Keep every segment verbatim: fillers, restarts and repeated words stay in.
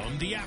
From the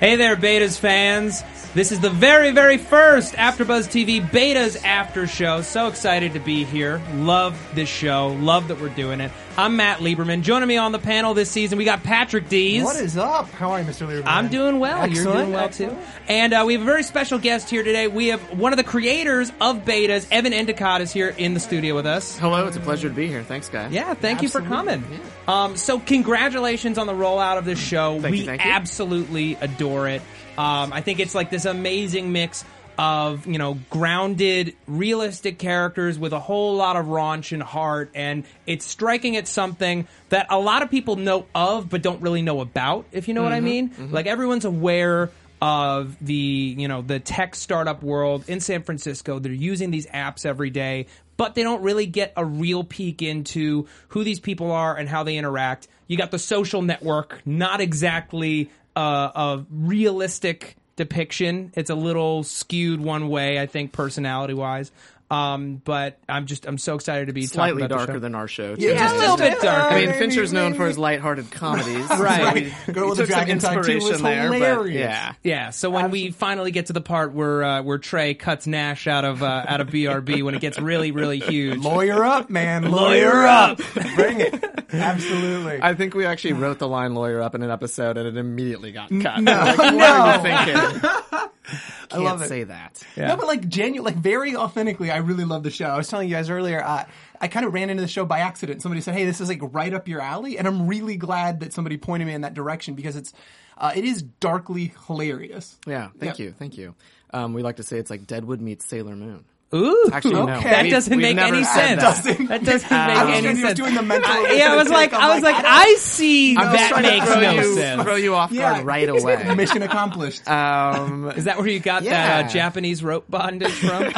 Hey there, Betas fans. This is the very, very first AfterBuzz T V Betas After Show. So excited to be here. Love this show. Love that we're doing it. I'm Matt Lieberman. Joining me on the panel this season, we got Patrick Dees. What is up? How are you, Mister Lieberman? I'm doing well. Excellent. You're doing well, Excellent. too. And uh, we have a very special guest here today. We have one of the creators of Betas, Evan Endicott, is here in the studio with us. Hello. It's a pleasure to be here. Thanks, guys. Yeah, thank absolutely. you for coming. Yeah. Um, so congratulations on the rollout of this show. Thank we you, thank you. absolutely adore it. Um, I think it's like this amazing mix of, you know, grounded, realistic characters with a whole lot of raunch and heart, and it's striking at something that a lot of people know of but don't really know about, if you know mm-hmm, what I mean. Mm-hmm. Like, everyone's aware of the, you know, the tech startup world in San Francisco. They're using these apps every day, but they don't really get a real peek into who these people are and how they interact. You got The Social Network, not exactly uh, a realistic depiction. It's a little skewed one way, I think, personality wise. Um, but I'm just I'm so excited to be slightly talking about darker than our show. Too. Yeah, just, just a little bit darker. I mean, Fincher's known for his lighthearted comedies, right? right. Girl with the Dragon Tattoo was hilarious. Yeah, yeah. So when Absolutely. we finally get to the part where uh, where Trey cuts Nash out of uh, out of B R B, when it gets really really huge, lawyer up, man, lawyer up, bring it. Absolutely. I think we actually wrote the line "lawyer up" in an episode, and it immediately got cut. No, like, what no. Are you thinking? Can't I love it. Say that. Yeah. No, but like genuinely, like very authentically, I really love the show. I was telling you guys earlier, uh, I kind of ran into the show by accident. Somebody said, "Hey, this is like right up your alley," and I'm really glad that somebody pointed me in that direction because it's uh, it is darkly hilarious. Yeah, thank yeah. you, thank you. Um, we like to say it's like Deadwood meets Sailor Moon. Ooh, actually, okay. no. That doesn't make any sense. Doesn't, that doesn't uh, make any sense. Doing the mental I, yeah, I was like, I was like, I, I see I'm that makes no you, sense. Throw you off yeah. guard right away. Mission accomplished. Um, Is that where you got yeah. that uh, Japanese rope bondage from?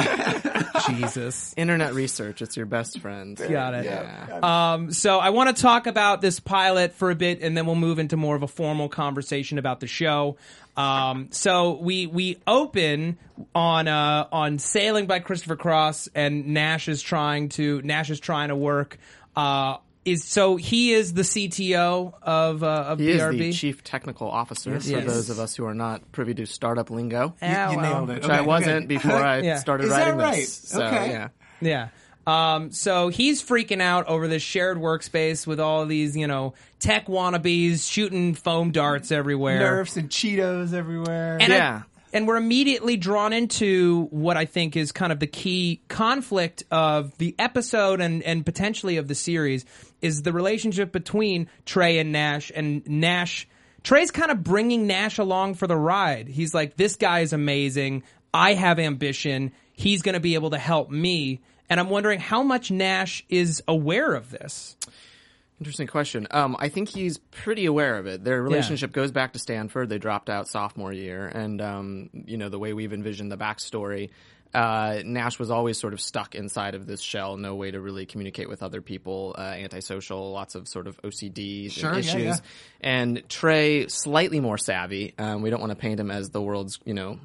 Jesus, internet research—it's your best friend. Got it. Yeah. Um, so I want to talk about this pilot for a bit, and then we'll move into more of a formal conversation about the show. Um, so we we open on uh, on Sailing by Christopher Cross, and Nash is trying to Nash is trying to work. Uh, is so he is the C T O of uh, of he B R B. He is the chief technical officer yes, for yes. those of us who are not privy to startup lingo. You, you nailed it. Which okay, I wasn't good. before I yeah. started is writing that right? this. So, okay. Yeah. Yeah. Um, so he's freaking out over this shared workspace with all these, you know, tech wannabes shooting foam darts everywhere. Nerfs and Cheetos everywhere. And yeah. I, and we're immediately drawn into what I think is kind of the key conflict of the episode and, and potentially of the series is the relationship between Trey and Nash and Nash. Trey's kind of bringing Nash along for the ride. He's like, this guy is amazing. I have ambition. He's going to be able to help me. And I'm wondering how much Nash is aware of this. Interesting question. Um, I think he's pretty aware of it. Their relationship yeah. goes back to Stanford. They dropped out sophomore year. And, um, you know, the way we've envisioned the backstory, uh, Nash was always sort of stuck inside of this shell, no way to really communicate with other people, uh, antisocial, lots of sort of O C D sure, issues. Yeah, yeah. And Trey, slightly more savvy. Um, we don't want to paint him as the world's, you know,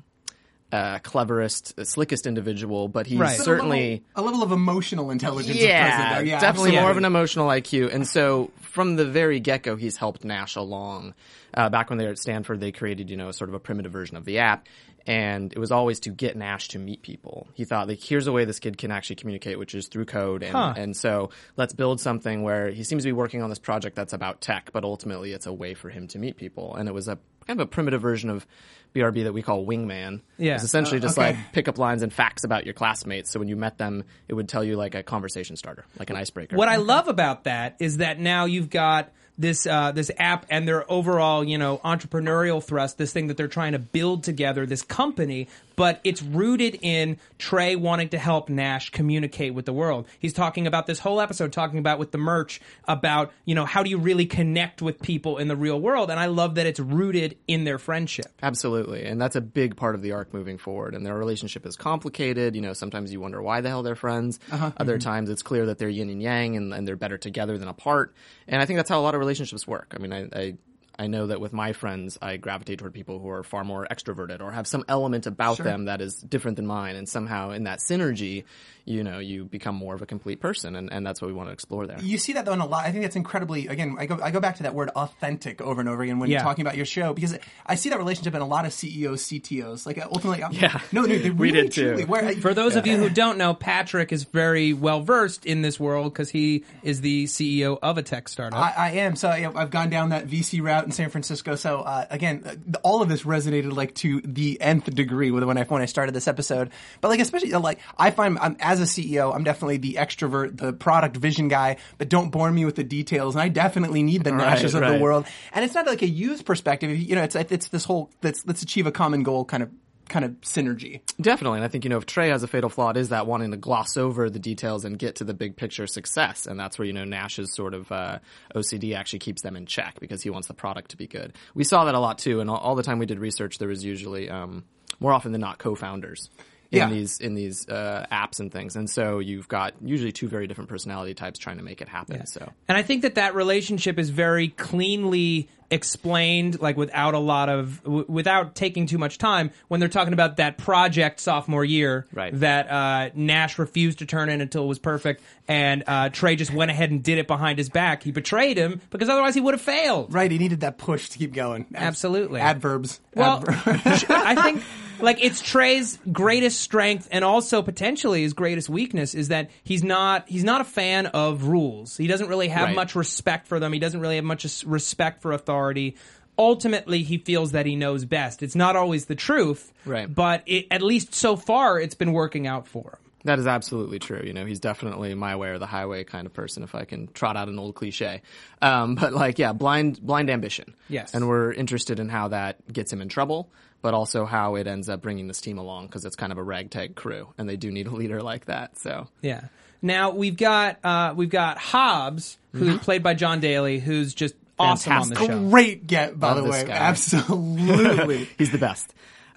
Uh, cleverest, uh, slickest individual, but he's right. certainly a level, a level of emotional intelligence. Yeah, there. yeah definitely yeah. more of an emotional I Q. And so, from the very get-go, he's helped Nash along. Uh, back when they were at Stanford, they created, you know, sort of a primitive version of the app, and it was always to get Nash to meet people. He thought, like, here's a way this kid can actually communicate, which is through code, and huh. and so let's build something where he seems to be working on this project that's about tech, but ultimately it's a way for him to meet people, and it was a kind of a primitive version of B R B that we call Wingman. Yeah. It's essentially just uh, okay. like pick up lines and facts about your classmates. So when you met them, it would tell you like a conversation starter, like an icebreaker. What I love about that is that now you've got this uh, this app and their overall, you know, entrepreneurial thrust, this thing that they're trying to build together, this company, but it's rooted in Trey wanting to help Nash communicate with the world. He's talking about this whole episode, talking about with the merch, about, you know, how do you really connect with people in the real world? And I love that it's rooted in their friendship. Absolutely. And that's a big part of the arc moving forward. And their relationship is complicated. You know, sometimes you wonder why the hell they're friends. Uh-huh. Other mm-hmm. times it's clear that they're yin and yang and, and they're better together than apart. And I think that's how a lot of relationships work. I mean, I, I I know that with my friends, I gravitate toward people who are far more extroverted or have some element about sure. them that is different than mine. And somehow in that synergy, you know, you become more of a complete person. And, and that's what we want to explore there. You see that, though, in a lot. I think that's incredibly, again, I go I go back to that word authentic over and over again when yeah. you're talking about your show. Because I see that relationship in a lot of C E Os, C T Os. Like, ultimately, I'm, yeah. no, they, they really did truly. Where I, For those yeah. of you who don't know, Patrick is very well-versed in this world because he is the C E O of a tech startup. I, I am. So I, I've gone down that V C route in San Francisco. So uh, again, all of this resonated like to the nth degree with when I when I started this episode. But like especially like I find I'm, as a C E O, I'm definitely the extrovert, the product vision guy. But don't bore me with the details. And I definitely need the right, Nashes right. of the world. And it's not like a youth perspective. You know, it's it's this whole let's let's achieve a common goal kind of. kind of synergy. Definitely. And I think, you know, if Trey has a fatal flaw, it is that wanting to gloss over the details and get to the big picture success. And that's where, you know, Nash's sort of uh, O C D actually keeps them in check because he wants the product to be good. We saw that a lot too. And all, all the time we did research, there was usually um, more often than not co-founders. In yeah. these in these uh, apps and things, and so you've got usually two very different personality types trying to make it happen. Yeah. So, and I think that that relationship is very cleanly explained, like without a lot of w- without taking too much time when they're talking about that project sophomore year right. that uh, Nash refused to turn in until it was perfect, and uh, Trey just went ahead and did it behind his back. He betrayed him because otherwise he would have failed. Right, he needed that push to keep going. Ad- Absolutely, adverbs. Well, Adver- I think. Like, it's Trey's greatest strength and also potentially his greatest weakness is that he's not he's not a fan of rules. He doesn't really have right. much respect for them. He doesn't really have much respect for authority. Ultimately, he feels that he knows best. It's not always the truth, right. but it, at least so far, it's been working out for him. That is absolutely true. You know, he's definitely my way or the highway kind of person, if I can trot out an old cliche. Um, but like, yeah, blind blind ambition. Yes. And we're interested in how that gets him in trouble, but also how it ends up bringing this team along because it's kind of a ragtag crew, and they do need a leader like that. So yeah. Now we've got uh, we've got Hobbs, who's played by John Daly, who's just awesome Fantastic. on the show. Great get, by Love the way. Guy. Absolutely, he's the best.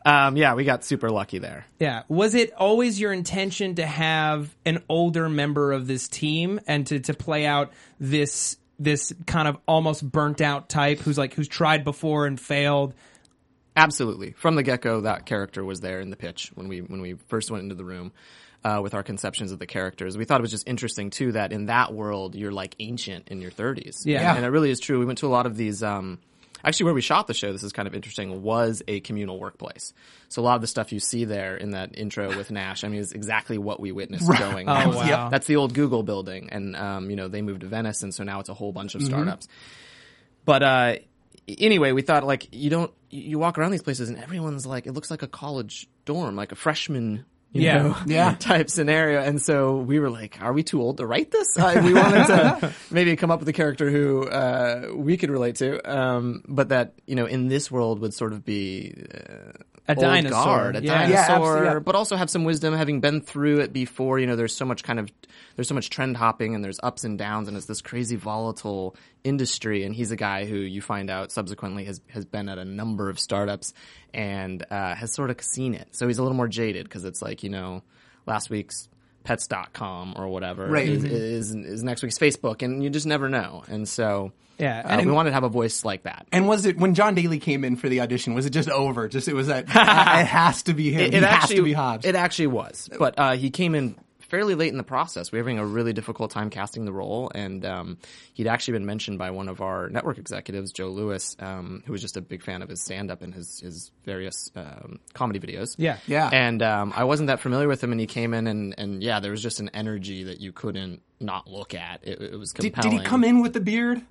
Um, yeah, we got super lucky there. Yeah. Was it always your intention to have an older member of this team and to, to play out this this kind of almost burnt out type who's like who's tried before and failed? Absolutely. From the get-go, that character was there in the pitch when we when we first went into the room. Uh, with our conceptions of the characters. We thought it was just interesting, too, that in that world, you're, like, ancient in your thirties. Yeah. And, and it really is true. We went to a lot of these um, – actually, where we shot the show, this is kind of interesting, was a communal workplace. So a lot of the stuff you see there in that intro with Nash, I mean, is exactly what we witnessed going on. Oh, wow. That's the old Google building. And, um, you know, they moved to Venice, and so now it's a whole bunch of startups. Mm-hmm. But uh, anyway, we thought, like, you don't – you walk around these places, and everyone's, like – it looks like a college dorm, like a freshman – You yeah. know, yeah. type scenario. And so we were like, are we too old to write this? Uh, we wanted to maybe come up with a character who uh, we could relate to, um, but that, you know, in this world would sort of be uh, a old dinosaur. Guard, a yeah. dinosaur, yeah, yeah. but also have some wisdom, having been through it before. You know, there's so much kind of, there's so much trend hopping and there's ups and downs and it's this crazy volatile industry. And he's a guy who you find out subsequently has, has been at a number of startups and uh, has sort of seen it. So he's a little more jaded because it's like, you know, last week's pets dot com or whatever right. is, is is next week's Facebook, and you just never know. And so yeah, and uh, it, we wanted to have a voice like that. And was it when John Daly came in for the audition, was it just over? Just it was that it has to be him. It, it has actually, to be Hobbs. It actually was. But uh, he came in fairly late in the process. We were having a really difficult time casting the role, and um, he'd actually been mentioned by one of our network executives, Joe Lewis, um, who was just a big fan of his stand-up and his, his various um, comedy videos. Yeah, yeah. And um, I wasn't that familiar with him, and he came in, and, and yeah, there was just an energy that you couldn't not look at. It, it was compelling. Did, did he come in with the beard?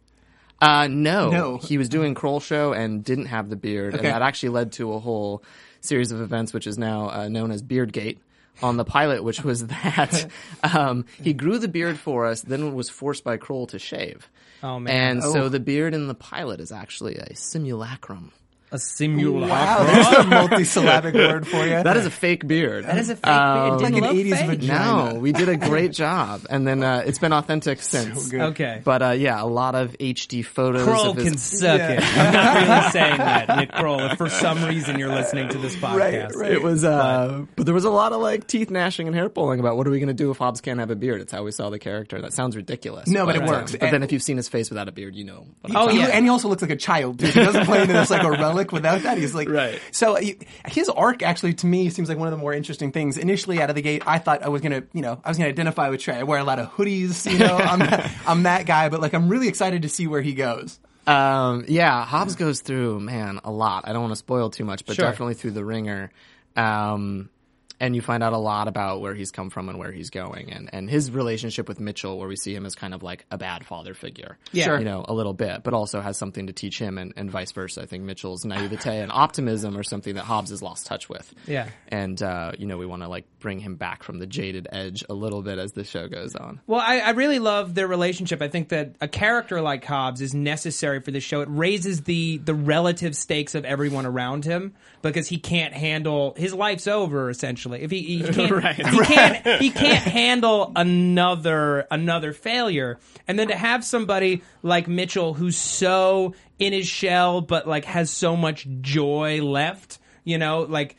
Uh, no. No. He was doing Kroll Show and didn't have the beard, okay. and that actually led to a whole series of events, which is now uh, known as Beardgate. on the pilot, which was that um, he grew the beard for us, then was forced by Kroll to shave. Oh man! And oh. so the beard in the pilot is actually a simulacrum. A simulacrum. Wow, that's a multi-syllabic word for you. That is a fake beard. That is a fake um, beard. It didn't like an look eighties fake. Vagina. No, we did a great job. And then uh, it's been authentic since. So good. Okay. But uh, yeah, a lot of H D photos. Kroll of his... can suck yeah. it. I'm not really saying that, Nick Kroll, if for some reason you're listening to this podcast. Right, right. It was, uh, but... but there was a lot of like teeth gnashing and hair pulling about what are we going to do if Hobbs can't have a beard? It's how we saw the character. That sounds ridiculous. No, but, but it works. Um, but then if you've seen his face without a beard, you know. What I'm oh, yeah. About. And he also looks like a child. He doesn't play into this like a relic. Without that, he's like right. So he, his arc actually to me seems like one of the more interesting things. Initially, out of the gate, I thought I was gonna, you know, I was gonna identify with Trey. I wear a lot of hoodies, you know. I'm that, I'm that guy, but like I'm really excited to see where he goes. Um, yeah, Hobbs goes through man a lot. I don't want to spoil too much, but sure. definitely through the ringer. Um, and you find out a lot about where he's come from and where he's going, and and his relationship with Mitchell, where we see him as kind of like a bad father figure, yeah, sure. you know, a little bit, but also has something to teach him, and, and vice versa. I think Mitchell's naivete and optimism are something that Hobbs has lost touch with. Yeah, and uh, you know, we want to like bring him back from the jaded edge a little bit as the show goes on. Well, I, I really love their relationship. I think that a character like Hobbs is necessary for this show. It raises the the relative stakes of everyone around him because he can't handle his life's over essentially. If he, he can't, right. he can't, right. he can't handle another another failure, and then to have somebody like Mitchell who's so in his shell, but like has so much joy left, you know, like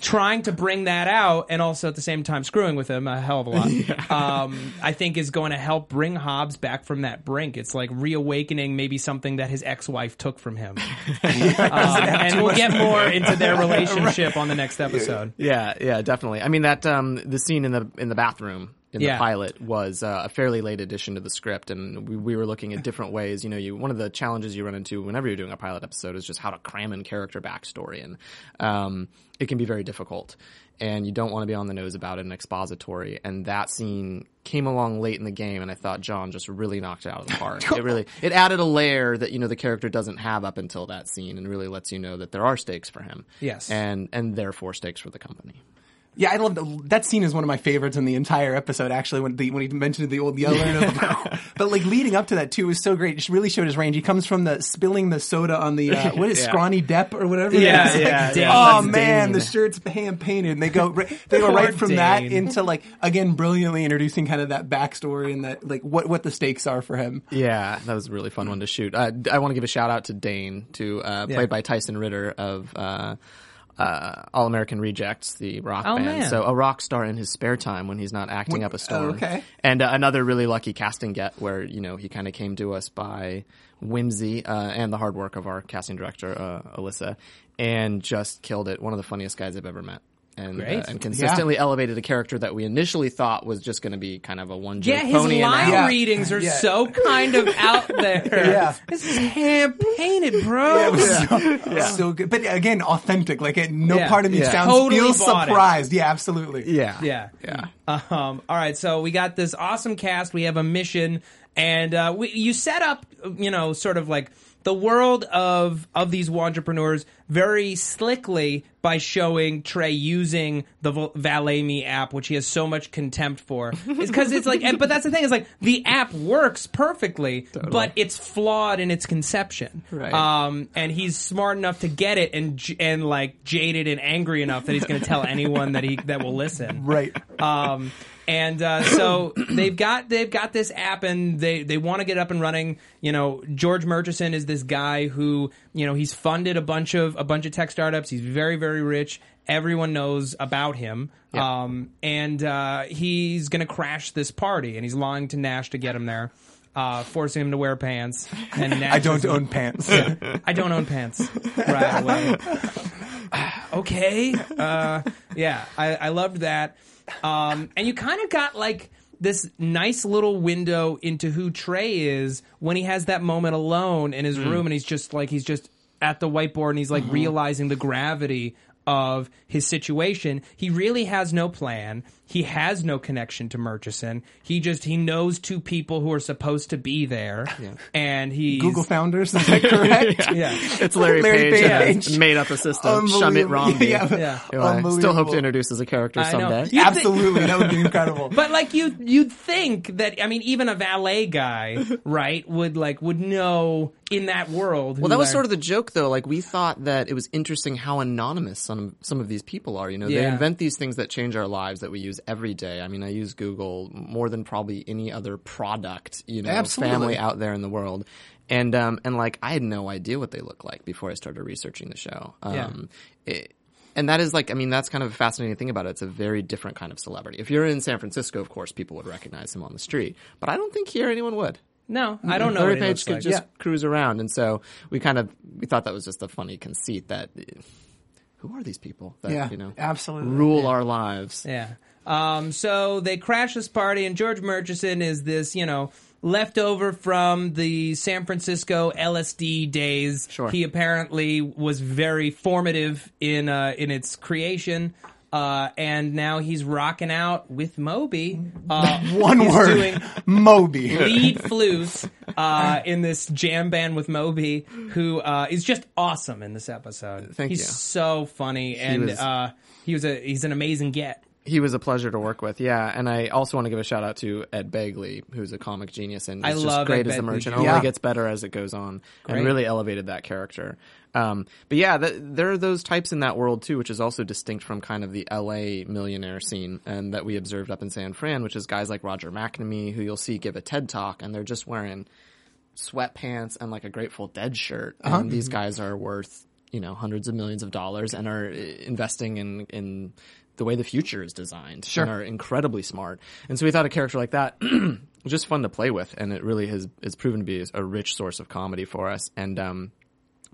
trying to bring that out, and also at the same time screwing with him a hell of a lot. Yeah. Um, I think is going to help bring Hobbs back from that brink. It's like reawakening maybe something that his ex-wife took from him. yes, um, and we'll get more into their relationship right. on the next episode. Yeah, yeah, definitely. I mean that um, the scene in the in the bathroom. In yeah. the pilot was uh, a fairly late addition to the script, and we, we were looking at different ways. You know, you one of the challenges you run into whenever you're doing a pilot episode is just how to cram in character backstory, and um, it can be very difficult. And you don't want to be on the nose about it and expository. And that scene came along late in the game, and I thought John just really knocked it out of the park. It really it added a layer that you know the character doesn't have up until that scene, and really lets you know that there are stakes for him. Yes, and and therefore stakes for the company. Yeah, I love the, that scene is one of my favorites in the entire episode, actually, when, the, when he mentioned the old yeller. Yeah. But, like, leading up to that, too, was so great. It really showed his range. He comes from the spilling the soda on the, uh, what is yeah. Scrawny Depp or whatever? Yeah, it is. Yeah, like, yeah. Oh, That's man, Dane. The shirt's hand-painted. And they go, they go right from Dane. That into, like, again, brilliantly introducing kind of that backstory and that, like, what, what the stakes are for him. Yeah, that was a really fun one to shoot. Uh, I want to give a shout-out to Dane, to uh, played yeah. by Tyson Ritter of... Uh, Uh, All-American Rejects, the rock oh, band. Man. So a rock star in his spare time when he's not acting up a storm. Oh, okay. And uh, another really lucky casting get where, you know, he kind of came to us by whimsy uh, and the hard work of our casting director, uh, Alyssa, and just killed it. One of the funniest guys I've ever met. And, uh, and consistently yeah. elevated a character that we initially thought was just going to be kind of a one-joke yeah, pony. Yeah, his line readings are yeah. so kind of out there. Yeah. This is hand-painted, bro. Yeah, it was yeah. So, yeah. so good. But again, authentic. Like, it, no yeah. part of me yeah. sounds totally feels surprised. It. Yeah, absolutely. Yeah. Yeah. yeah. Um, all right, so we got this awesome cast. We have a mission. And uh, we, you set up, you know, sort of like... the world of of these entrepreneurs very slickly by showing Trey using the Valet Me app, which he has so much contempt for. It's because it's like, and, but that's the thing, it's like the app works perfectly, totally. But it's flawed in its conception. Right. Um, and he's smart enough to get it, and and like jaded and angry enough that he's going to tell anyone that he that will listen. Right. Um, and uh, so they've got they've got this app, and they, they want to get up and running. You know, George Murchison is this guy who, you know, he's funded a bunch of a bunch of tech startups. He's very, very rich. Everyone knows about him. Yep. Um, and uh, he's going to crash this party, and he's lying to Nash to get him there. Uh, forcing him to wear pants. And Nash I don't own like, pants. Yeah, I don't own pants. Right away. Okay. Uh, yeah, I, I loved that. Um, and you kind of got like this nice little window into who Trey is when he has that moment alone in his mm. room, and he's just like he's just at the whiteboard, and he's like mm-hmm. realizing the gravity of his situation. He really has no plan. He has no connection to Murchison. He just, he knows two people who are supposed to be there. Yeah. And he Google founders, is that correct? yeah. yeah. It's Larry, Larry Page. Page. Yeah. Made up a system. Shamit Ramdev. Yeah. yeah. yeah. I still hope to introduce as a character someday. Th- Absolutely. That would be incredible. But like you, you'd think that, I mean, even a valet guy, right, would like, would know in that world. Well, that was sort of the joke though. Like we thought that it was interesting how anonymous some, some of these people are, you know, yeah. they invent these things that change our lives that we use every day. I mean, I use Google more than probably any other product, you know, Absolutely. family out there in the world. And, um, and like, I had no idea what they look like before I started researching the show. Um, yeah. it, And that is like, I mean, that's kind of a fascinating thing about it. It's a very different kind of celebrity. If you're in San Francisco, of course, people would recognize him on the street. But I don't think here anyone would. No, I don't know. Larry Page could like. just yeah. cruise around. And so we kind of we thought that was just a funny conceit that who are these people that yeah, you know absolutely. rule yeah. our lives? Yeah. Um, so they crash this party, and George Murchison is this, you know, leftover from the San Francisco L S D days. Sure. He apparently was very formative in uh, in its creation, uh, and now he's rocking out with Moby. Uh, One word, doing Moby. Lead flus uh, in this jam band with Moby, who uh, is just awesome in this episode. Thank he's you. He's so funny, he and was... Uh, he was a he's an amazing get. He was a pleasure to work with, yeah. And I also want to give a shout out to Ed Begley, who's a comic genius and is just great Ed as Begley. the merchant. Yeah. Only gets better as it goes on, great. and really elevated that character. Um, but yeah, th- there are those types in that world too, which is also distinct from kind of the L A millionaire scene and that we observed up in San Fran, which is guys like Roger McNamee, who you'll see give a TED talk, and they're just wearing sweatpants and like a Grateful Dead shirt. Uh-huh. And these guys are worth, you know, hundreds of millions of dollars and are investing in in. the way the future is designed sure. and are incredibly smart. And so we thought a character like that was just fun to play with, and it really has it's proven to be a rich source of comedy for us. And um,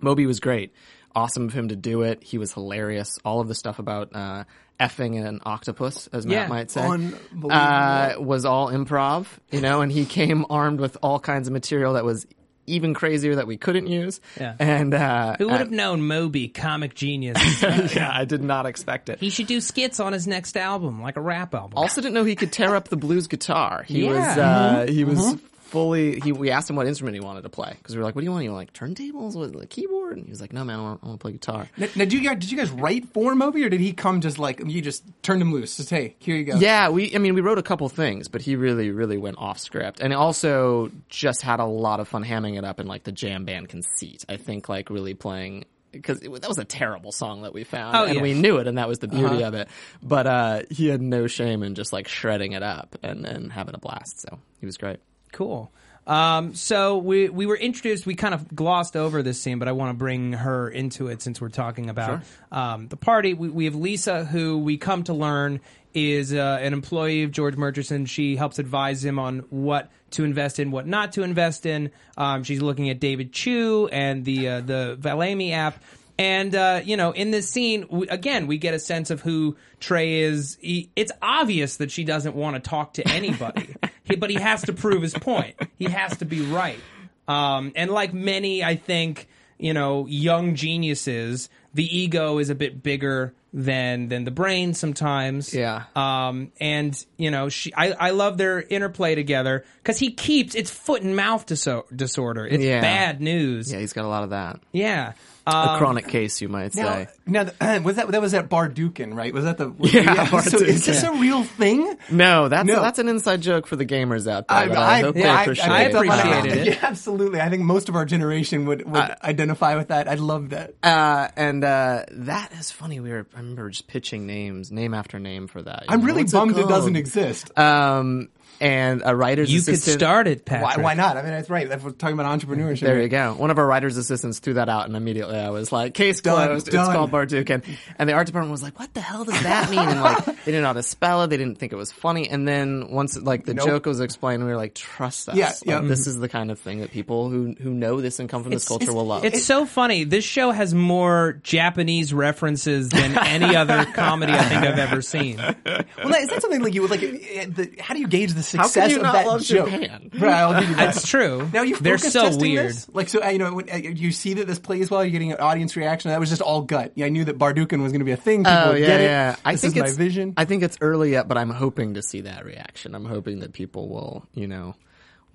Moby was great. Awesome of him to do it. He was hilarious. All of the stuff about uh, effing an octopus, as Matt yeah. might say, uh, was all improv, you know, and he came armed with all kinds of material that was even crazier that we couldn't use. Yeah. And uh, who would have uh, known Moby, comic genius? yeah, I did not expect it. He should do skits on his next album, like a rap album. Also didn't know he could tear up the blues guitar. He yeah. was uh, mm-hmm. he was mm-hmm. fully he we asked him what instrument he wanted to play, because we were like, what do you want? You want like turntables with a keyboard? And he was like, no man, I want, I want to play guitar. Now, now do you guys, did you guys write for Moby, or did he come just like you just turned him loose? Just hey, here you go. Yeah, we I mean we wrote a couple things, but he really really went off script, and also just had a lot of fun hamming it up in like the jam band conceit. I think like really playing. Because that was a terrible song that we found, oh, and yeah. we knew it, and that was the beauty uh-huh. of it. But uh, he had no shame in just like shredding it up and, and having a blast. So he was great. Cool. Um, so we we were introduced. We kind of glossed over this scene, but I want to bring her into it since we're talking about sure. um, the party. We, we have Lisa, who we come to learn is uh, an employee of George Murchison. She helps advise him on what to invest in, what not to invest in. Um, she's looking at David Chu and the uh, the Valet Me app. And, uh, you know, in this scene, we, again, we get a sense of who Trey is. He, it's obvious that she doesn't want to talk to anybody, he, but he has to prove his point. He has to be right. Um, and like many, I think, you know, young geniuses, the ego is a bit bigger than than the brain sometimes. Yeah. Um, and, you know, she, I, I love their interplay together, because he keeps, it's foot and mouth diso- disorder. It's yeah. bad news. Yeah, he's got a lot of that. Yeah. Um, a chronic case, you might now, say. Now, uh, was that that was at Bardukan, right? Was that the was yeah? yeah. Bardukan. So is this a real thing? No, that's no. A, that's an inside joke for the gamers out there. I, I, I hope yeah, they appreciate I, I, I appreciated it. it. Yeah, absolutely, I think most of our generation would, would uh, identify with that. I love that. Uh, and uh, that is funny. We were I remember just pitching names, name after name for that. I'm know? really What's bummed it, it doesn't exist. Um, And a writer's you assistant. You could start it, Patrick. Why, why not? I mean, that's right. That's, we're talking about entrepreneurship. There you go. One of our writer's assistants threw that out, and immediately I was like, case closed. Done, it's done. called Bardukan. And the art department was like, what the hell does that mean? And like, they didn't know how to spell it. They didn't think it was funny. And then once like the nope. joke was explained, we were like, trust us. Yeah, like, yeah. This is the kind of thing that people who, who know this and come from it's, this culture will love. It's, it's so funny. This show has more Japanese references than any other comedy I think I've ever seen. Well, is that something like you would like, the, how do you gauge this? the success of that joke. How can you not love Japan? I'll give you that. It's true. Now you've They're focus so testing weird. This? Like, so, you know, you see that this plays well, you're getting an audience reaction. That was just all gut. Yeah, I knew that Bardukan was going to be a thing. People oh, yeah, get it. Yeah. I this think is it's, my vision. I think it's early yet, but I'm hoping to see that reaction. I'm hoping that people will, you know,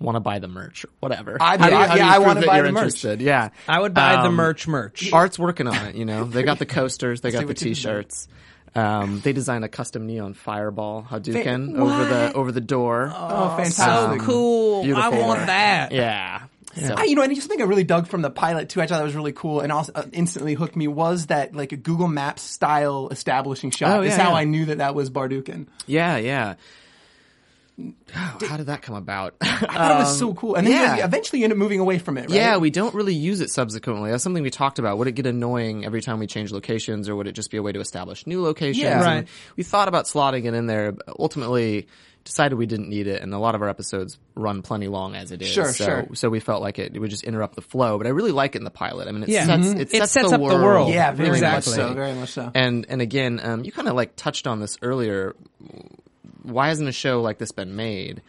want to buy the merch or whatever. I, how do you, how yeah, do I want to buy the merch. Interested? Yeah. I would buy um, the merch merch. Art's working on it, you know. They got the coasters. They got the T-shirts. Um, they designed a custom neon fireball Hadouken Fa- over the over the door. Oh, fantastic. So cool. Beautiful. I want that. Yeah. So. I, you know, and something I really dug from the pilot too, I thought that was really cool and also uh, instantly hooked me was that like a Google Maps style establishing shot. Oh, yeah, is how yeah. I knew that that was Bardukan. Yeah, yeah. Oh, how did that come about? I thought it was so cool. And then yeah. you eventually you end up moving away from it, right? Yeah, we don't really use it subsequently. That's something we talked about. Would it get annoying every time we change locations, or would it just be a way to establish new locations? Yeah, right. And we thought about slotting it in there, but ultimately decided we didn't need it, and a lot of our episodes run plenty long as it is. Sure, so, sure. So we felt like it, it would just interrupt the flow. But I really like it in the pilot. I mean, it yeah. sets, mm-hmm. it sets, it sets the up world. the world. Yeah, very exactly. much so. Very much so. And, and again, um, you kind of like touched on this earlier. Why hasn't a show like this been made?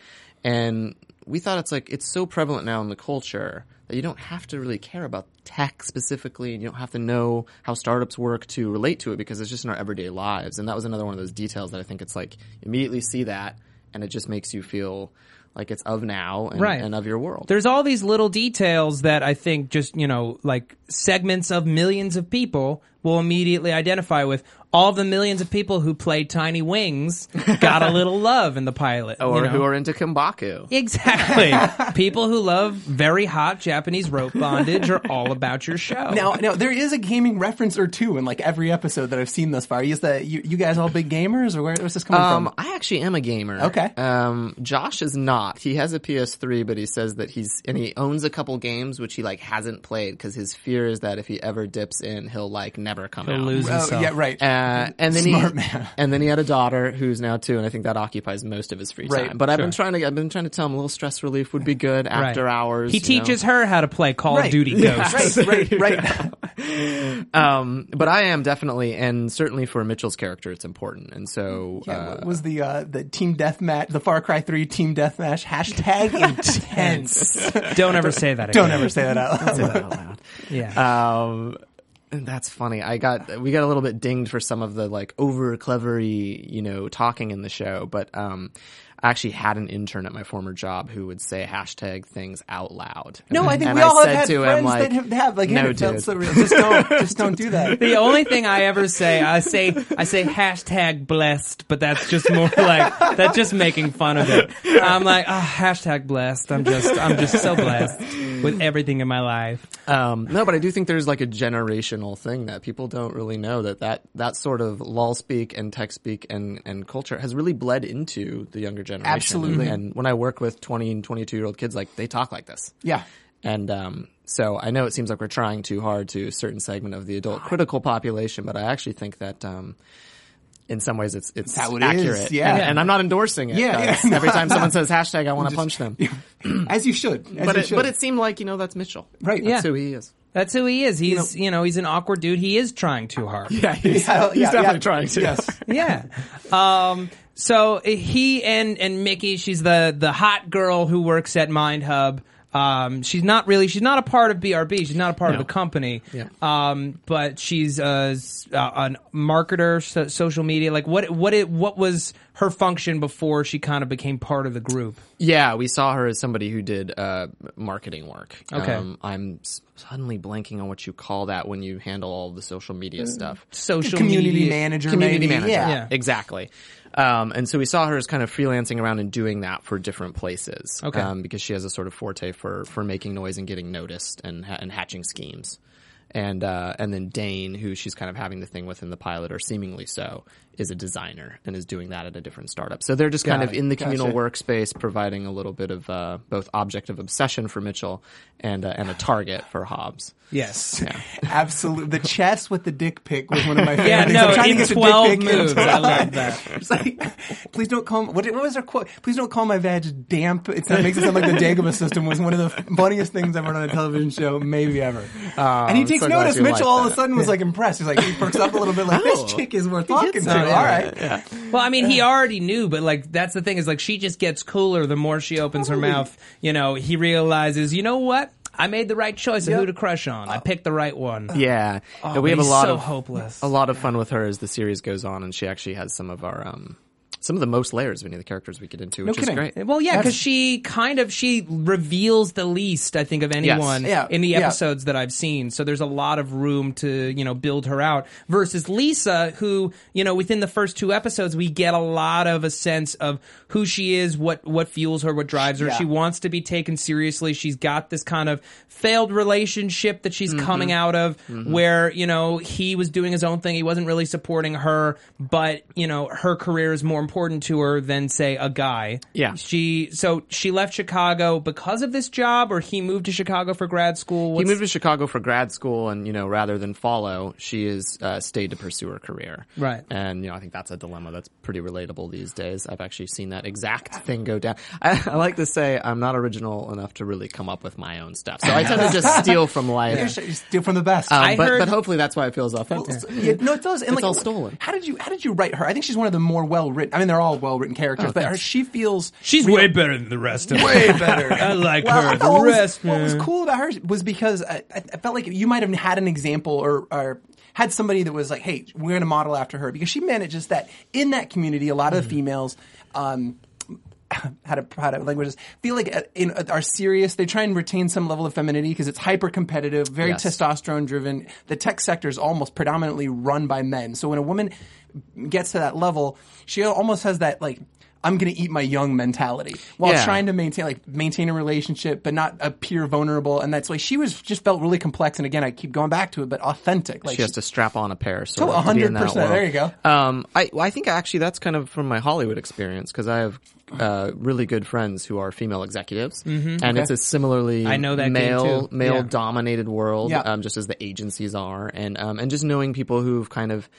And we thought it's like, it's so prevalent now in the culture that you don't have to really care about tech specifically, and you don't have to know how startups work to relate to it because it's just in our everyday lives. And that was another one of those details that I think it's like, you immediately see that and it just makes you feel like it's of now and, right. and of your world. There's all these little details that I think just, you know, like segments of millions of people will immediately identify with. All the millions of people who played Tiny Wings got a little love in the pilot. Or you know? Who are into Kinbaku. Exactly. People who love very hot Japanese rope bondage are all about your show. Now, now there is a gaming reference or two in like every episode that I've seen thus far. Is that you, you guys all big gamers, or where, where's this coming um, from? I actually am a gamer. Okay. Um, Josh is not. He has a P S three, but he says that he's and he owns a couple games which he like hasn't played because his fear is that if he ever dips in, he'll like never come he'll out. He'll lose himself. Oh, yeah, right. Um, Uh, and then Smart he, man. And then he had a daughter who's now two, and I think that occupies most of his free time. Right, but I've sure. been trying to, I've been trying to tell him a little stress relief would be good after right. hours. He teaches know. her how to play Call right. of Duty Ghosts. Yeah, right, right, right. um, but I am definitely, and certainly for Mitchell's character, it's important. And so, yeah, uh, what was the uh, the team deathmatch, the Far Cry three team deathmatch hashtag intense? Don't ever say that. Again. Don't ever say that out loud. Don't say that out loud. Yeah. Um, And that's funny. I got we got a little bit dinged for some of the like over clevery, you know, talking in the show. But um, I actually had an intern at my former job who would say hashtag things out loud. No, I think and we I all have had to friends him, like, that have, have like no, dude. So just don't, just don't do that. The only thing I ever say, I say, I say hashtag blessed, but that's just more like that's just making fun of it. I'm like oh, hashtag blessed. I'm just, I'm just so blessed with everything in my life. Um, no, but I do think there's like a generational thing that people don't really know that that, that sort of lol speak and tech speak and, and culture has really bled into the younger generation. Absolutely. Mm-hmm. And when I work with twenty and twenty-two year old kids, like they talk like this. Yeah. And um, so I know it seems like we're trying too hard to a certain segment of the adult critical population, but I actually think that um, in some ways it's it's How it accurate. Is, yeah. And, and I'm not endorsing it. Yeah. yeah. Every time someone says hashtag, I want to punch them. Yeah. As you should. As but, you it, should. But it seemed like, you know, that's Mitchell. Right. That's yeah. who he is. That's who he is. He's, you know, you know, he's an awkward dude. He is trying too hard. Yeah, he's, yeah, he's yeah, definitely yeah. trying too yes. hard. Yeah. Um, so he and, and Mickey, she's the, the hot girl who works at MindHub. Um, she's not really, she's not a part of B R B. She's not a part no. of the company. Yeah. Um, but she's a, a, a marketer, so, social media. Like what, what it, what was her function before she kind of became part of the group? Yeah, we saw her as somebody who did, uh, marketing work. Okay. Um, I'm suddenly blanking on what you call that when you handle all the social media uh, stuff. Social community media. manager, community maybe. manager. Yeah. yeah. Exactly. Um, and so we saw her as kind of freelancing around and doing that for different places. Okay. Um, because she has a sort of forte for, for making noise and getting noticed and, and hatching schemes. And, uh, and then Dane, who she's kind of having the thing with in the pilot, or seemingly so, is a designer and is doing that at a different startup. So they're just Got kind it. of in the communal gotcha. workspace, providing a little bit of, uh, both object of obsession for Mitchell and, uh, and a target for Hobbs. Yes. Yeah. Absolutely. The chess with the dick pic was one of my favorite yeah, things. No, I'm trying in to get twelve dick pic moves. I love that. It's like, please don't call, what, what was her quote? Please don't call my vag damp. It's, that makes it sound like the Dagobah system was one of the funniest things ever on a television show, maybe ever. Um, and he takes so notice. Mitchell all of a sudden was like impressed. He's like, he perks up a little bit like, oh, this chick is worth talking to. yeah, all right. Yeah. Well, I mean, yeah. he already knew, but like that's the thing is like she just gets cooler the more she opens oh. her mouth. You know, he realizes, you know what? I made the right choice of yep. who to crush on. I picked the right one. Yeah. Oh, and we have a lot so of hopeless. A lot of fun with her as the series goes on, and she actually has some of our um some of the most layers of any of the characters we get into, which no is great. Well, yeah, because she kind of, she reveals the least, I think, of anyone yes. yeah. in the episodes yeah. that I've seen. So there's a lot of room to, you know, build her out. Versus Lisa, who, you know, within the first two episodes, we get a lot of a sense of who she is, what, what fuels her, what drives her. Yeah. She wants to be taken seriously. She's got this kind of failed relationship that she's mm-hmm. coming out of mm-hmm. where, you know, he was doing his own thing. He wasn't really supporting her, but, you know, her career is more important. important to her than, say, a guy. Yeah. She so she left Chicago because of this job, or he moved to Chicago for grad school. What's... He moved to Chicago for grad school, and you know, rather than follow, she is uh, stayed to pursue her career. Right. And you know, I think that's a dilemma that's pretty relatable these days. I've actually seen that exact thing go down. I, I like to say I'm not original enough to really come up with my own stuff, so I tend to just steal from life. Yeah, you steal from the best. Um, I but, heard... but hopefully that's why it feels authentic. Well, yeah, no, it does. And it's like, all stolen. How did you How did you write her? I think she's one of the more well written. I mean, they're all well-written characters, oh, but her, she feels... She's real, way better than the rest of them. Way better. I like well, her. I the what rest, was, What was cool about her was because I, I felt like you might have had an example or... or had somebody that was like, hey, we're going to model after her. Because she manages that in that community, a lot of mm-hmm. the females... Um, How to, how to languages feel like in, in, are serious. They try and retain some level of femininity because it's hyper competitive, very yes. testosterone driven. The tech sector is almost predominantly run by men. So when a woman gets to that level, she almost has that like, I'm going to eat my young mentality while yeah. trying to maintain like maintain a relationship but not appear vulnerable. And that's why she was just felt really complex. And again, I keep going back to it, but authentic. Like she has she, to strap on a pair. So one hundred percent. There you go. Um, I, I think actually that's kind of from my Hollywood experience because I have uh, really good friends who are female executives. Mm-hmm. And okay. it's a similarly I know that male, male yeah. dominated world yeah. um, just as the agencies are. And um, and just knowing people who've kind of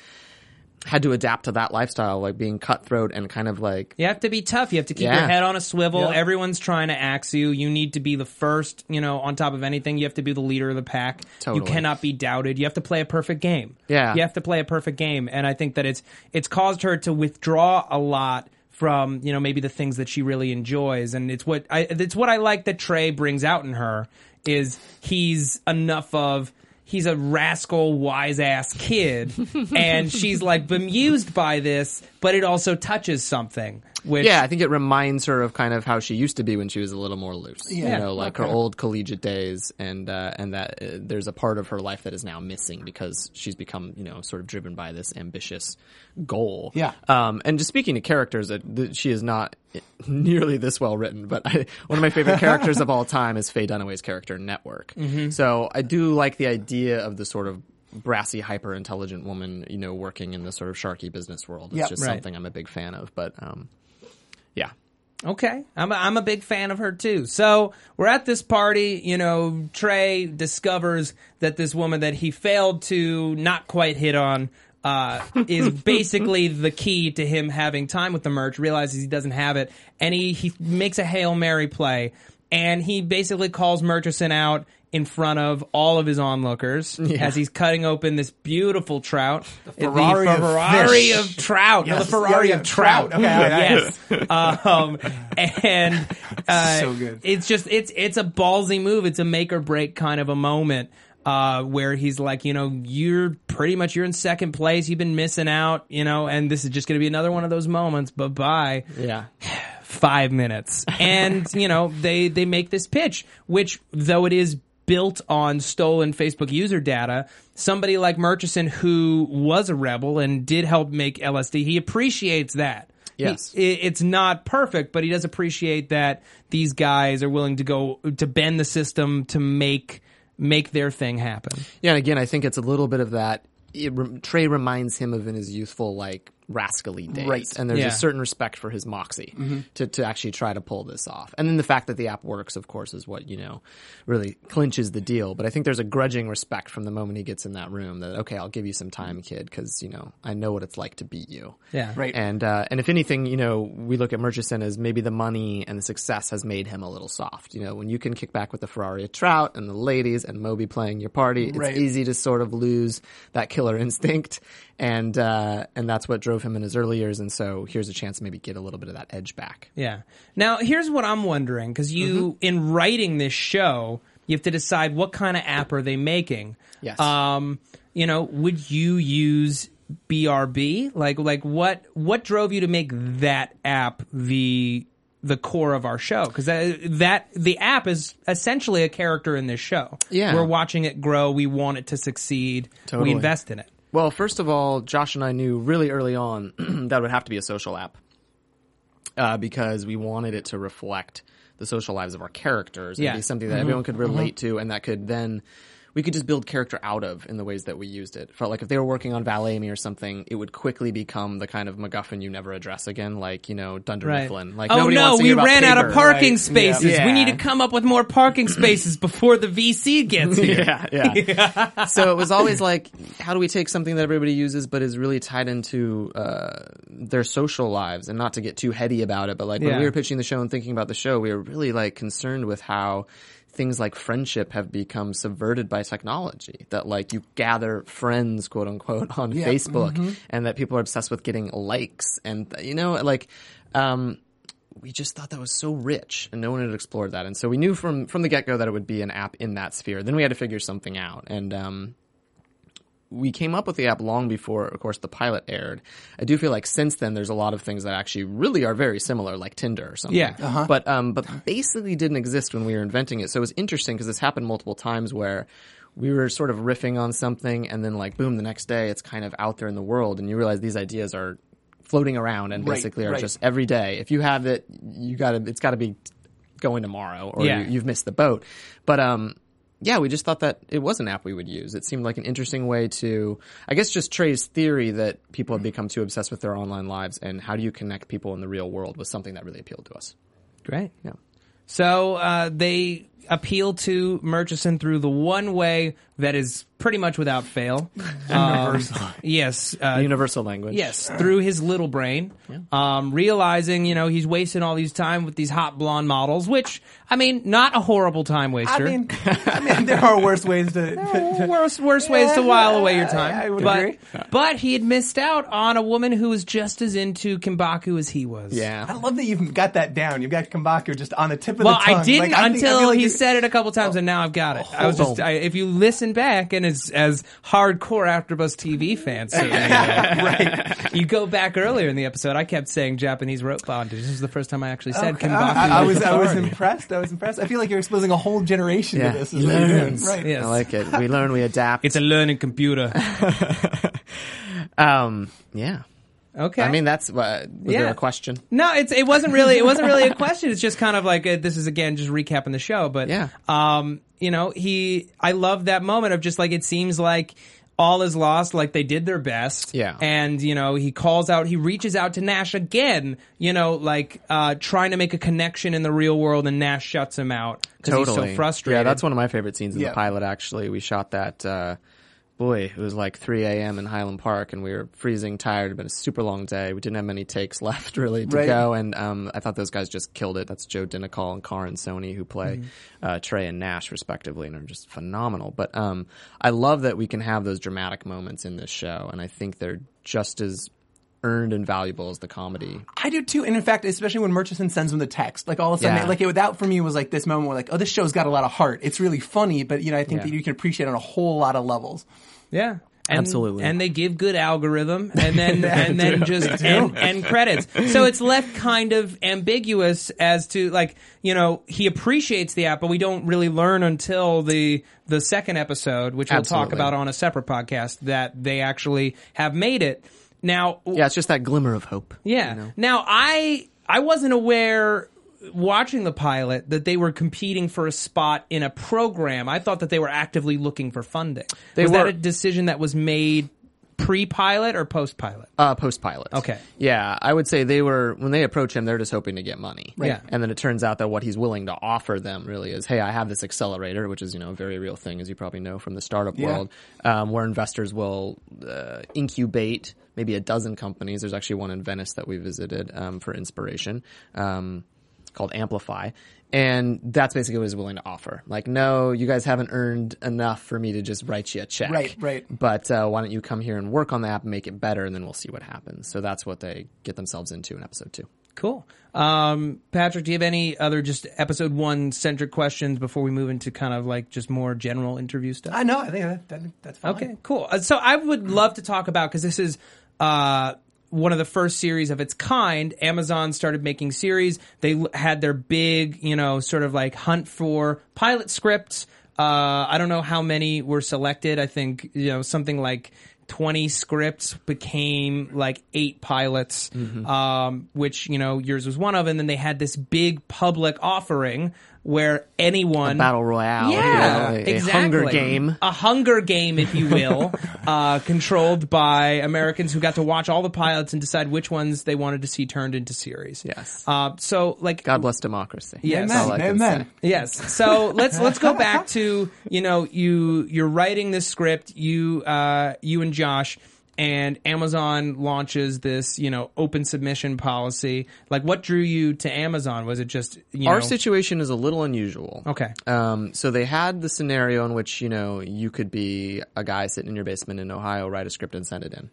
had to adapt to that lifestyle, like being cutthroat and kind of like... You have to be tough. You have to keep yeah. your head on a swivel. Yep. Everyone's trying to axe you. You need to be the first, you know, on top of anything. You have to be the leader of the pack. Totally. You cannot be doubted. You have to play a perfect game. Yeah. You have to play a perfect game. And I think that it's it's caused her to withdraw a lot from, you know, maybe the things that she really enjoys. And it's what I, it's what I like that Trey brings out in her is he's enough of... He's a rascal, wise-ass kid, and she's, like, bemused by this, but it also touches something. Which... Yeah, I think it reminds her of kind of how she used to be when she was a little more loose. Yeah. You know, like okay. her old collegiate days, and uh, and that uh, there's a part of her life that is now missing because she's become, you know, sort of driven by this ambitious goal. Yeah. Um, and just speaking to characters, uh, th- she is not... nearly this well written, but I, one of my favorite characters of all time is Faye Dunaway's character Network. Mm-hmm. So I do like the idea of the sort of brassy, hyper intelligent woman, you know, working in the sort of sharky business world. It's yep, just right. something I'm a big fan of. But um, yeah. Okay. I'm a, I'm a big fan of her too. So we're at this party, you know, Trey discovers that this woman that he failed to not quite hit on Uh, is basically the key to him having time with the merch, realizes he doesn't have it, and he, he makes a Hail Mary play, and he basically calls Murchison out in front of all of his onlookers yeah. as he's cutting open this beautiful trout. The Ferrari, the Ferrari of, of trout. Yes. No, the Ferrari yeah, yeah, of trout. trout. Okay, yes. um, and uh, so good. It's just, it's, it's a ballsy move. It's a make or break kind of a moment. Uh, where he's like, you know, you're pretty much, you're in second place. You've been missing out, you know, and this is just going to be another one of those moments. Bye-bye. Yeah. Five minutes. And, you know, they, they make this pitch, which though it is built on stolen Facebook user data, somebody like Murchison, who was a rebel and did help make L S D, he appreciates that. Yes. He, it's not perfect, but he does appreciate that these guys are willing to go to bend the system to make... make their thing happen. Yeah, and again, I think it's a little bit of that. It re- Trey reminds him of in his youthful, like, rascally days. Right. And there's yeah. a certain respect for his moxie mm-hmm. to, to actually try to pull this off. And then the fact that the app works, of course, is what, you know, really clinches the deal. But I think there's a grudging respect from the moment he gets in that room that, okay, I'll give you some time, kid, because, you know, I know what it's like to beat you. Yeah. Right. And, uh, and if anything, you know, we look at Murchison as maybe the money and the success has made him a little soft. You know, when you can kick back with the Ferrari of trout and the ladies and Moby playing your party, it's right. easy to sort of lose that killer instinct. And, uh, and that's what drove of him in his early years, and so here's a chance to maybe get a little bit of that edge back. Yeah. Now, here's what I'm wondering, because you, mm-hmm. in writing this show, you have to decide what kind of app are they making. Yes. Um, you know, would you use B R B? Like, like what what drove you to make that app the the core of our show? Because that, that the app is essentially a character in this show. Yeah. We're watching it grow. We want it to succeed. Totally. We invest in it. Well, first of all, Josh and I knew really early on that it would have to be a social app uh, because we wanted it to reflect the social lives of our characters and yeah. be something that mm-hmm. everyone could relate mm-hmm. to, and that could then we could just build character out of in the ways that we used it. Felt like if they were working on Valet Me or something, it would quickly become the kind of MacGuffin you never address again, like, you know, Dunder right. Mifflin. Like, oh no, we ran paper, out of parking right? spaces. Yeah. Yeah. We need to come up with more parking spaces before the V C gets here. Yeah, yeah. yeah. So it was always like, how do we take something that everybody uses but is really tied into uh, their social lives, and not to get too heady about it, but like yeah. when we were pitching the show and thinking about the show, we were really like concerned with how things like friendship have become subverted by technology, that like you gather friends, quote unquote, on yeah. Facebook mm-hmm. and that people are obsessed with getting likes. And, you know, like um, we just thought that was so rich and no one had explored that. And so we knew from, from the get-go that it would be an app in that sphere. Then we had to figure something out. And um, we came up with the app long before, of course, the pilot aired. I do feel like since then there's a lot of things that actually really are very similar, like Tinder or something. Yeah. Uh-huh. But um, but basically didn't exist when we were inventing it. So it was interesting because this happened multiple times where we were sort of riffing on something and then like, boom, the next day it's kind of out there in the world, and you realize these ideas are floating around and right, basically are right. just every day. If you have it, you gotta, it's got to be going tomorrow or yeah. you, you've missed the boat. But um. Yeah, we just thought that it was an app we would use. It seemed like an interesting way to, I guess, just Trey's theory that people have become too obsessed with their online lives, and how do you connect people in the real world was something that really appealed to us. Great. Yeah. So uh, they appeal to Murchison through the one way that is pretty much without fail. Universal. Um, yes. Uh, Universal language. Yes, through his little brain. Yeah. Um, realizing, you know, he's wasting all these time with these hot blonde models, which, I mean, not a horrible time waster. I mean, I mean there are worse ways to... no, to worse worse yeah, ways to while away your time. I would but, agree. But he had missed out on a woman who was just as into Kinbaku as he was. Yeah. I love that you've got that down. You've got Kinbaku just on the tip of well, the tongue. Well, I didn't like, until I think, I like he said it a couple times, oh, and now I've got it. Oh, I was just... I, if you listen back, and as, as hardcore AfterBuzz T V fans, so, you know, right? You go back earlier in the episode. I kept saying Japanese rope bondage. This was the first time I actually said okay. Kinbaku. I, I was, I was impressed. I was impressed. I feel like you're exposing a whole generation yeah. to this. Learns, right? Yes. I like it. We learn. We adapt. It's a learning computer. um. Yeah. Okay. I mean, that's uh, was yeah. there a question? No, it's it wasn't really it wasn't really a question. It's just kind of like uh, this is again just recapping the show, but yeah. Um. You know, he, I love that moment of just like, it seems like all is lost, like they did their best. Yeah. And, you know, he calls out, he reaches out to Nash again, you know, like, uh, trying to make a connection in the real world, and Nash shuts him out because totally. he's so frustrated. Yeah, that's one of my favorite scenes in yeah. the pilot, actually. We shot that, uh, boy, it was like three a.m. in Highland Park, and we were freezing tired. It had been a super long day. We didn't have many takes left, really, to right. go. And um, I thought those guys just killed it. That's Joe Dinical and Karin Sony, who play mm-hmm. uh, Trey and Nash, respectively, and are just phenomenal. But um, I love that we can have those dramatic moments in this show, and I think they're just as earned and valuable as the comedy. I do too, and in fact, especially when Murchison sends him the text, like all of a sudden, yeah. like it, without for me was like this moment where like, oh, this show's got a lot of heart. It's really funny, but you know, I think yeah. that you can appreciate it on a whole lot of levels. Yeah. And, absolutely. And they give good algorithm, and then and then just end, end credits. So it's left kind of ambiguous as to like, you know, he appreciates the app, but we don't really learn until the the second episode, which absolutely. we'll talk about on a separate podcast, that they actually have made it. Now, yeah, it's just that glimmer of hope. Yeah. You know? Now, I I wasn't aware watching the pilot that they were competing for a spot in a program. I thought that they were actively looking for funding. They was were, that a decision that was made pre-pilot or post-pilot? Uh, post-pilot. Okay. Yeah, I would say they were, when they approach him, they're just hoping to get money. Right. Yeah. And then it turns out that what he's willing to offer them really is, hey, I have this accelerator, which is, you know, a very real thing, as you probably know from the startup yeah. world, um, where investors will uh, incubate maybe a dozen companies. There's actually one in Venice that we visited um, for inspiration um, called Amplify. And that's basically what he's willing to offer. Like, no, you guys haven't earned enough for me to just write you a check. Right, right. But uh, why don't you come here and work on the app and make it better, and then we'll see what happens. So that's what they get themselves into in episode two. Cool. Um, Patrick, do you have any other just episode one centric questions before we move into kind of like just more general interview stuff? I know. I think that, that, that's fine. Okay, cool. So I would love to talk about, because this is uh, – one of the first series of its kind. Amazon started making series. They had their big, you know, sort of like hunt for pilot scripts. Uh, I don't know how many were selected. I think, you know, something like twenty scripts became like eight pilots, mm-hmm. um, which, you know, yours was one of. And then they had this big public offering where anyone... A battle royale. Yeah, yeah, exactly. A Hunger Game. A Hunger Game, if you will, uh, controlled by Americans who got to watch all the pilots and decide which ones they wanted to see turned into series. Yes. Uh, so, like... God bless democracy. Yes. Amen. Amen. Yes. So, let's let's go back to, you know, you, you're writing this script, you uh, you and Josh... And Amazon launches this, you know, open submission policy. Like, what drew you to Amazon? Was it just, you know... Our situation is a little unusual. Okay. Um, so they had the scenario in which, you know, you could be a guy sitting in your basement in Ohio, write a script and send it in.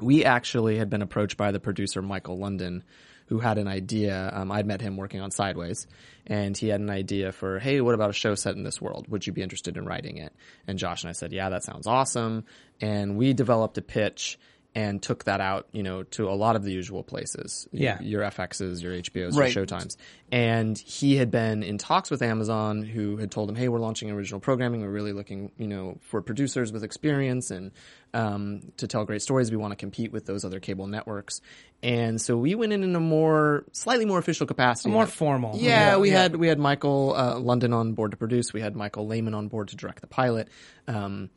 We actually had been approached by the producer, Michael London, who had an idea. Um, I'd met him working on Sideways, and he had an idea for, hey, what about a show set in this world? Would you be interested in writing it? And Josh and I said, yeah, that sounds awesome. And we developed a pitch and took that out, you know, to a lot of the usual places. Yeah. Your F Xs, your H B Os, right. your Showtimes. And he had been in talks with Amazon, who had told him, hey, we're launching original programming. We're really looking, you know, for producers with experience and um, to tell great stories. We want to compete with those other cable networks. And so we went in in a more, slightly more official capacity. A more formal. Yeah, yeah. we yeah. had we had Michael uh, London on board to produce. We had Michael Lehman on board to direct the pilot. Um,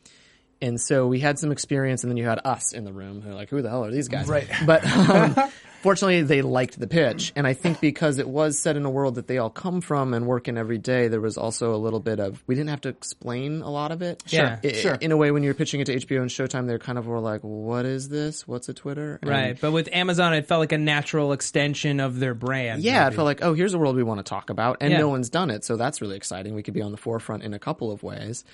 and so we had some experience, and then you had us in the room who were like, who the hell are these guys? Right. But um, fortunately, they liked the pitch. And I think because it was set in a world that they all come from and work in every day, there was also a little bit of, we didn't have to explain a lot of it. Sure. Yeah. It, sure. In a way, when you're pitching it to H B O and Showtime, they're kind of more like, what is this? What's a Twitter? And right. But with Amazon, it felt like a natural extension of their brand. Yeah. Maybe. It felt like, oh, here's a world we want to talk about. And yeah. no one's done it. So that's really exciting. We could be on the forefront in a couple of ways.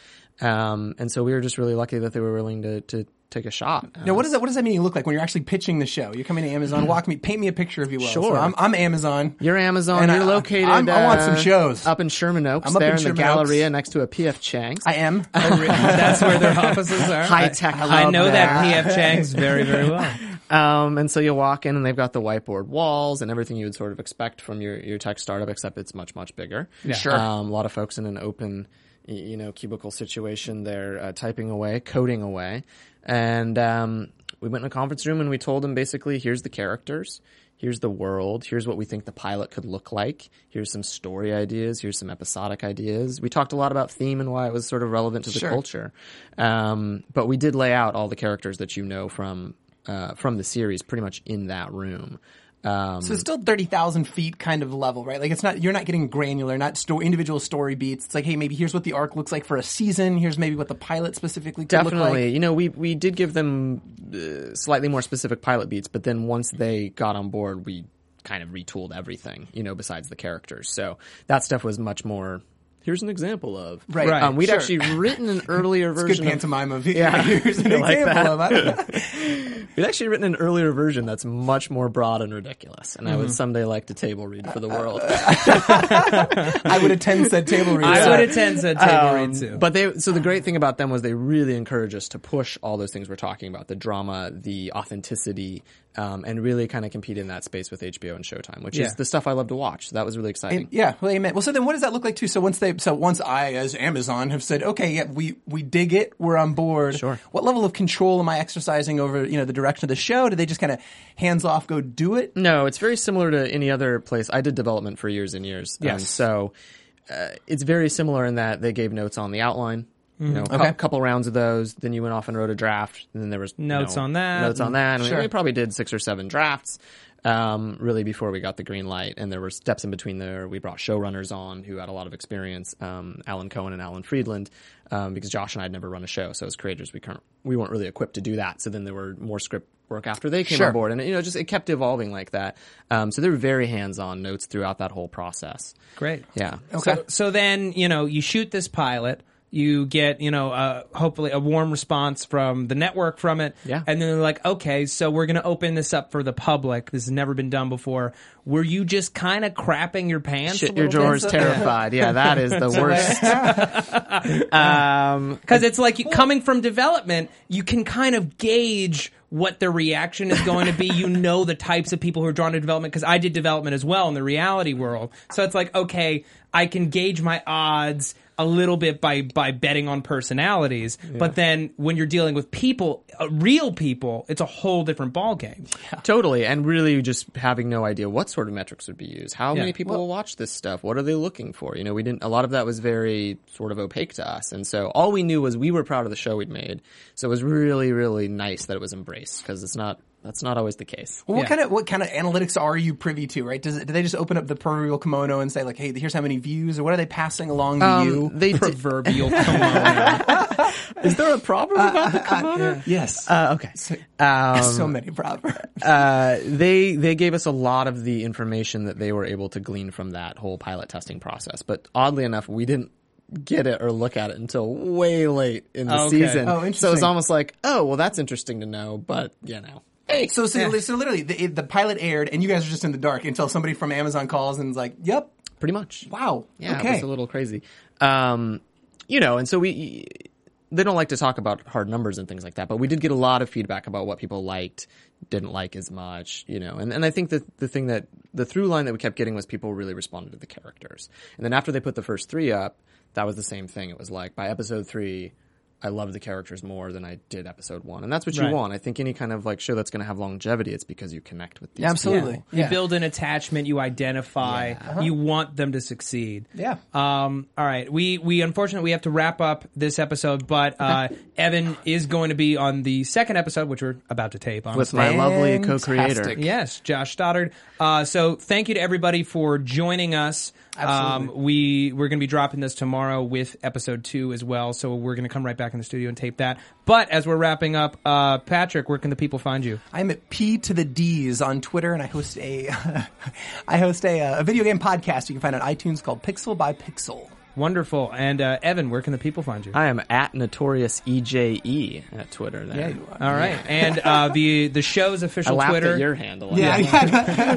Um, and so we were just really lucky that they were willing to, to take a shot. Uh, now, what does that, what does that mean you look like when you're actually pitching the show? You come into Amazon, walk me, paint me a picture if you will. Sure. So I'm, I'm Amazon. You're Amazon. And you're I, located. I'm, I want uh, some shows. Up in Sherman Oaks. I'm up there in, in the Galleria Oaks. Next to a P F Chang's. I am. Oh, really? That's where their offices are. High tech. I, I know that P F Chang's very, very well. Um, and so you walk in and they've got the whiteboard walls and everything you would sort of expect from your, your tech startup, except it's much, much bigger. Yeah. Sure. Um, a lot of folks in an open, you know, cubicle situation. They're uh, typing away, coding away. And um, we went in a conference room and we told them basically, here's the characters, here's the world, here's what we think the pilot could look like, here's some story ideas, here's some episodic ideas. We talked a lot about theme and why it was sort of relevant to the sure. culture. Um, but we did lay out all the characters that you know from uh, from the series pretty much in that room. Um, so it's still thirty thousand feet kind of level, right? Like it's not, you're not getting granular, not sto- individual story beats. It's like, hey, maybe here's what the arc looks like for a season. Here's maybe what the pilot specifically could Definitely. look like. You know, we, we did give them uh, slightly more specific pilot beats, but then once they got on board, we kind of retooled everything, you know, besides the characters. So that stuff was much more... Here's an example of. Right. right. Um, we'd sure. actually written an earlier version. It's good pantomime of, of yeah. Here's an example like of. I don't know. We'd actually written an earlier version that's much more broad and ridiculous, and mm-hmm. I would someday like to table read for the world. I would attend said table read. I so. would attend said table um, read too. But they. So the great thing about them was they really encouraged us to push all those things we're talking about: the drama, the authenticity. Um, and really kind of compete in that space with H B O and Showtime, which yeah. is the stuff I love to watch. So that was really exciting. And, yeah, well, amen. Well, so then what does that look like too? So once they, so once I, as Amazon, have said, okay, yeah, we we dig it, we're on board. Sure. What level of control am I exercising over, you know, the direction of the show? Do they just kind of hands off, go do it? No, it's very similar to any other place. I did development for years and years. Yes. Um, so uh, it's very similar in that they gave notes on the outline. You know, a okay. cu- couple rounds of those, then you went off and wrote a draft, and then there was notes no, on that, notes on that. And sure. we, we probably did six or seven drafts. um, really before we got the green light. And there were steps in between there. We brought showrunners on who had a lot of experience, um, Alan Cohen and Alan Friedland, um, because Josh and I had never run a show. So as creators, we can't, we weren't really equipped to do that. So then there were more script work after they came sure. on board. And, you know, just it kept evolving like that. Um, so they were very hands-on notes throughout that whole process. Great. Yeah. Okay. So, so then, you know, you shoot this pilot. You get, you know, uh, hopefully a warm response from the network from it. Yeah. And then they're like, okay, so we're going to open this up for the public. This has never been done before. Were you just kind of crapping your pants? Shit, your drawer's terrified. Yeah, that is the worst. Because um, it's like you, coming from development, you can kind of gauge what their reaction is going to be. You know the types of people who are drawn to development, because I did development as well in the reality world. So it's like, okay, I can gauge my odds a little bit by, by betting on personalities, yeah. but then when you're dealing with people, uh, real people, it's a whole different ballgame. Yeah. Totally, and really just having no idea what sort of metrics would be used. How yeah. many people well, will watch this stuff? What are they looking for? You know, we didn't. A lot of that was very sort of opaque to us, and so all we knew was we were proud of the show we'd made. So it was really, really nice that it was embraced, because it's not. That's not always the case. Well, what yeah. kind of what kind of analytics are you privy to, right? Does it, do they just open up the proverbial kimono and say, like, hey, here's how many views, or what are they passing along to um, you? They proverbial did. Kimono. Is there a proverb uh, about the kimono? Uh, yeah. Yes. Uh, okay. So, um, so many proverbs. Uh, they they gave us a lot of the information that they were able to glean from that whole pilot testing process, but oddly enough, we didn't get it or look at it until way late in the okay. season. Oh, interesting. So it's almost like, oh, well, that's interesting to know, but you know. Hey, so, so, yeah. so literally, the, the pilot aired, and you guys are just in the dark until somebody from Amazon calls and is like, yep. Pretty much. Wow. Yeah, okay. It was a little crazy. Um, you know, and so we – they don't like to talk about hard numbers and things like that, but we did get a lot of feedback about what people liked, didn't like as much, you know. And, and I think that the thing that – the through line that we kept getting was people really responded to the characters. And then after they put the first three up, that was the same thing. It was like by episode three – I love the characters more than I did episode one. And that's what you right. want. I think any kind of like show that's going to have longevity, it's because you connect with these yeah, absolutely. People. Yeah. You build an attachment, you identify, yeah. uh-huh. you want them to succeed. Yeah. Um, all right. We, we unfortunately, we have to wrap up this episode, but uh, Evan is going to be on the second episode, which we're about to tape on. With my lovely co-creator. Yes, Josh Stoddard. Uh, so thank you to everybody for joining us. Absolutely. Um, we, we're going to be dropping this tomorrow with episode two as well. So we're going to come right back in the studio and tape that. But as we're wrapping up, uh, Patrick, where can the people find you? I'm at P to the D's on Twitter, and I host a, I host a, a video game podcast you can find on iTunes called Pixel by Pixel. Wonderful. And uh, Evan, where can the people find you? I am at Notorious E J E at Twitter. There. Yeah, you are. All right. Yeah. And uh, the the show's official I laughed Twitter. At your handle. Yeah. yeah.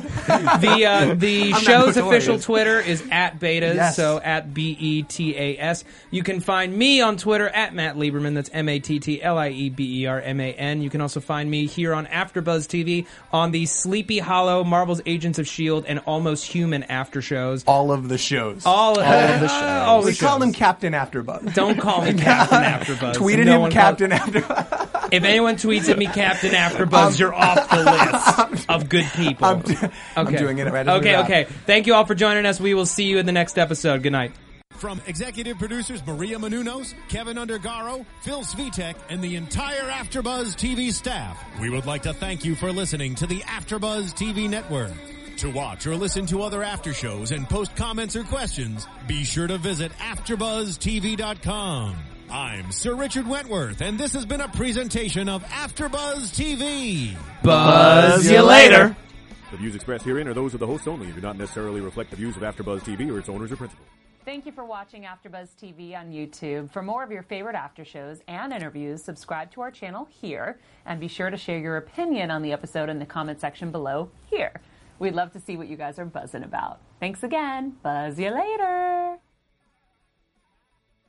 the uh, the I'm show's official Twitter is at Betas. Yes. So at B E T A S. You can find me on Twitter at Matt Lieberman. That's M A T T L I E B E R M A N. You can also find me here on AfterBuzz T V on the Sleepy Hollow, Marvel's Agents of Shield, and Almost Human after shows. All of the shows. All of, All of the shows. Oh, we call him Captain AfterBuzz. Don't call him Captain AfterBuzz. Tweeted no him Captain calls... AfterBuzz. If anyone tweets at me Captain AfterBuzz, um, you're off the list of good people. I'm, do- okay. I'm doing it right now. Okay, okay. Thank you all for joining us. We will see you in the next episode. Good night. From executive producers Maria Menounos, Kevin Undergaro, Phil Svitek, and the entire AfterBuzz T V staff, we would like to thank you for listening to the AfterBuzz T V network. To watch or listen to other after shows and post comments or questions, be sure to visit after buzz t v dot com. I'm Sir Richard Wentworth, and this has been a presentation of AfterBuzz T V. Buzz you later. The views expressed herein are those of the hosts only and do not necessarily reflect the views of AfterBuzz T V or its owners or principals. Thank you for watching AfterBuzz T V on YouTube. For more of your favorite after shows and interviews, subscribe to our channel here, and be sure to share your opinion on the episode in the comment section below here. We'd love to see what you guys are buzzing about. Thanks again. Buzz you later.